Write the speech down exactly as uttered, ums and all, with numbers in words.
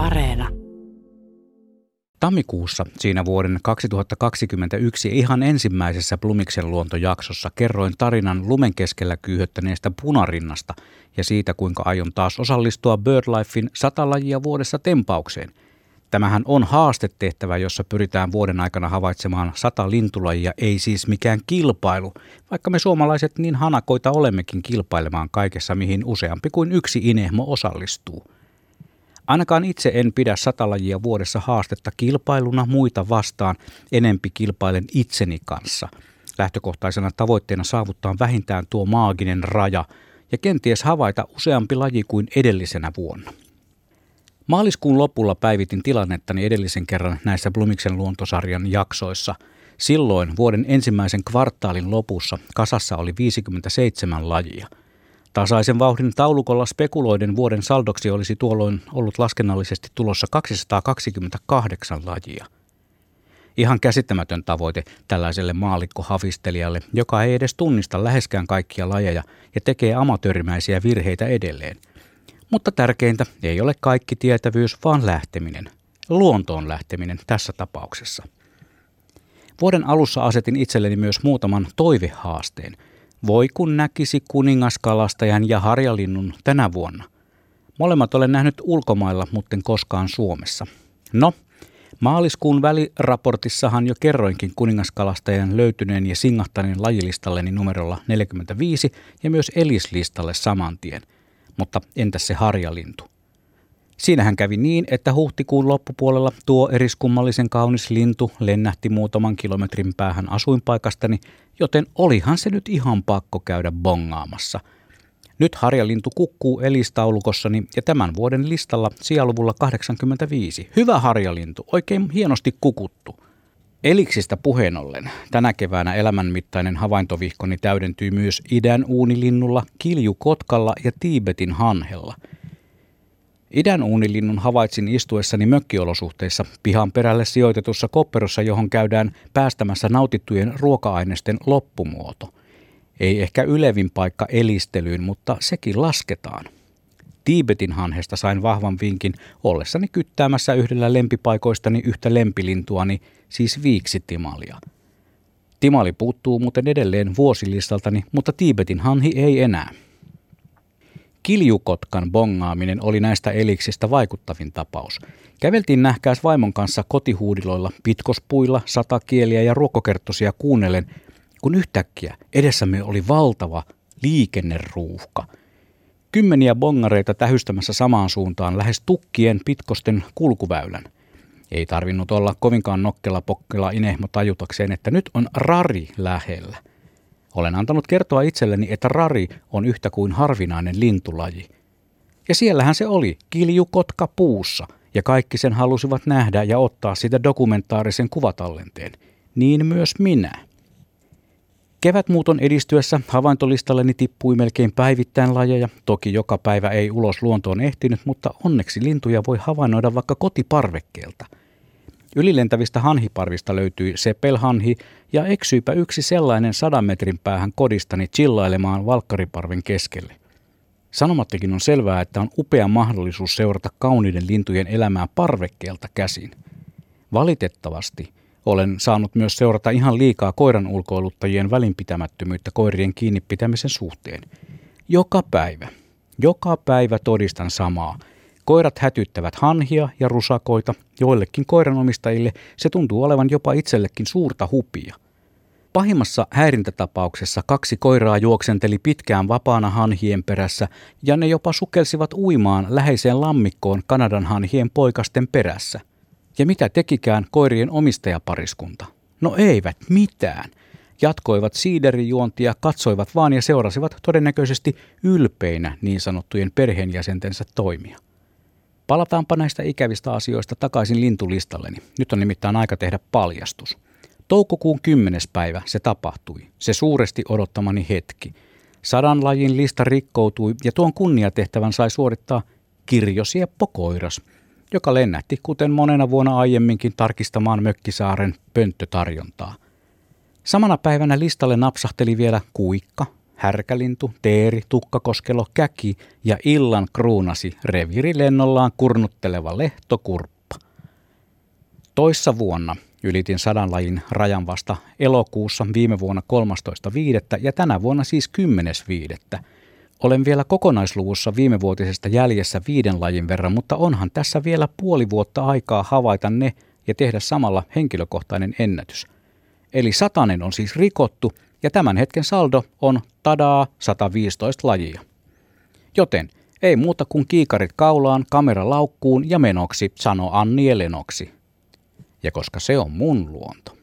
Areena. Tammikuussa siinä vuoden kaksituhattakaksikymmentäyksi ihan ensimmäisessä Blumiksen luontojaksossa kerroin tarinan lumen keskellä kyyhöttäneestä punarinnasta ja siitä, kuinka aion taas osallistua BirdLifein sata lajia vuodessa tempaukseen. Tämähän on haastetehtävä, jossa pyritään vuoden aikana havaitsemaan sata lintulajia, ei siis mikään kilpailu, vaikka me suomalaiset niin hanakoita olemmekin kilpailemaan kaikessa, mihin useampi kuin yksi inehmo osallistuu. Ainakaan itse en pidä sata lajia vuodessa haastetta kilpailuna muita vastaan, enempi kilpailen itseni kanssa. Lähtökohtaisena tavoitteena saavuttaa vähintään tuo maaginen raja ja kenties havaita useampi laji kuin edellisenä vuonna. Maaliskuun lopulla päivitin tilannettani edellisen kerran näissä Blumiksen luontosarjan jaksoissa. Silloin vuoden ensimmäisen kvartaalin lopussa kasassa oli viisikymmentäseitsemän lajia. Tasaisen vauhdin taulukolla spekuloiden vuoden saldoksi olisi tuolloin ollut laskennallisesti tulossa kaksisataakaksikymmentäkahdeksan lajia. Ihan käsittämätön tavoite tällaiselle maallikkohavistelijalle, joka ei edes tunnista läheskään kaikkia lajeja ja tekee amatöörimäisiä virheitä edelleen. Mutta tärkeintä ei ole kaikki tietävyys, vaan lähteminen. Luontoon lähteminen tässä tapauksessa. Vuoden alussa asetin itselleni myös muutaman toivehaasteen. Voi kun näkisi kuningaskalastajan ja harjalinnun tänä vuonna. Molemmat olen nähnyt ulkomailla, mutta en koskaan Suomessa. No, maaliskuun väliraportissahan jo kerroinkin kuningaskalastajan löytyneen ja singahtaneen lajilistalleni numerolla neljäkymmentäviisi ja myös elislistalle samantien. Mutta entäs se harjalintu? Siinähän kävi niin, että huhtikuun loppupuolella tuo eriskummallisen kaunis lintu lennähti muutaman kilometrin päähän asuinpaikastani, joten olihan se nyt ihan pakko käydä bongaamassa. Nyt harjalintu kukkuu elistaulukossani ja tämän vuoden listalla sijaluvulla kahdeksankymmentäviisi. Hyvä harjalintu, oikein hienosti kukuttu. Eliksistä puheen ollen, tänä keväänä elämänmittainen havaintovihkoni täydentyy myös idän uunilinnulla, kiljukotkalla ja Tiibetin hanhella. Idän uunilinnun havaitsin istuessani mökkiolosuhteissa pihan perälle sijoitetussa kopperossa, johon käydään päästämässä nautittujen ruoka-ainesten loppumuoto. Ei ehkä ylevin paikka elistelyyn, mutta sekin lasketaan. Tiibetin hanhesta sain vahvan vinkin ollessani kyttäämässä yhdellä lempipaikoistani yhtä lempilintuani, siis viiksi timalia. Timali puuttuu muuten edelleen vuosilistaltani, mutta Tiibetin hanhi ei enää. Kiljukotkan bongaaminen oli näistä eliksistä vaikuttavin tapaus. Käveltiin nähkäys vaimon kanssa kotihuudiloilla, pitkospuilla, satakieliä ja ruokokerttosia kuunnellen, kun yhtäkkiä edessämme oli valtava liikenneruuhka. Kymmeniä bongareita tähystämässä samaan suuntaan lähes tukkien pitkosten kulkuväylän. Ei tarvinnut olla kovinkaan nokkela pokkela inehmo tajutakseen, että nyt on rari lähellä. Olen antanut kertoa itselleni, että rari on yhtä kuin harvinainen lintulaji. Ja siellähän se oli, kiljukotka puussa, ja kaikki sen halusivat nähdä ja ottaa sitä dokumentaarisen kuvatallenteen. Niin myös minä. Kevätmuuton edistyessä havaintolistalleni tippui melkein päivittäin lajeja. Toki joka päivä ei ulos luontoon ehtinyt, mutta onneksi lintuja voi havainnoida vaikka kotiparvekkeelta. Ylilentävistä hanhiparvista löytyi sepelhanhi ja eksyipä yksi sellainen sadan metrin päähän kodistani chillailemaan valkkariparven keskelle. Sanomattakin on selvää, että on upea mahdollisuus seurata kauniiden lintujen elämää parvekkeelta käsin. Valitettavasti olen saanut myös seurata ihan liikaa koiran ulkoiluttajien välinpitämättömyyttä koirien kiinni pitämisen suhteen. Joka päivä, joka päivä todistan samaa. Koirat hätyttävät hanhia ja rusakoita, joillekin koiranomistajille se tuntuu olevan jopa itsellekin suurta hupia. Pahimmassa häirintätapauksessa kaksi koiraa juoksenteli pitkään vapaana hanhien perässä ja ne jopa sukelsivat uimaan läheiseen lammikkoon Kanadan hanhien poikasten perässä. Ja mitä tekikään koirien omistajapariskunta? No eivät mitään. Jatkoivat siiderijuontia, katsoivat vaan ja seurasivat todennäköisesti ylpeinä niin sanottujen perheenjäsentensä toimia. Palataanpa näistä ikävistä asioista takaisin lintulistalleni. Nyt on nimittäin aika tehdä paljastus. Toukokuun kymmenes päivä se tapahtui. Se suuresti odottamani hetki. Sadan lajin lista rikkoutui ja tuon kunniatehtävän sai suorittaa kirjosieppo koiras, joka lennähti kuten monena vuonna aiemminkin tarkistamaan Mökkisaaren pönttötarjontaa. Samana päivänä listalle napsahteli vielä kuikka, härkälintu, teeri, tukkakoskelo, käki ja illan kruunasi reviirilennollaan kurnutteleva lehtokurppa. Toissa vuonna ylitin sadan lajin rajan vasta elokuussa, viime vuonna kolmastoista viidettä ja tänä vuonna siis kymmenes viidettä. Olen vielä kokonaisluvussa viimevuotisesta jäljessä viiden lajin verran, mutta onhan tässä vielä puoli vuotta aikaa havaita ne ja tehdä samalla henkilökohtainen ennätys. Eli satanen on siis rikottu ja tämän hetken saldo on tadaa sata viisitoista lajia. Joten ei muuta kuin kiikarit kaulaan, kamera laukkuun ja menoksi, sanoo Anni Lenoksi. Ja koska se on mun luonto.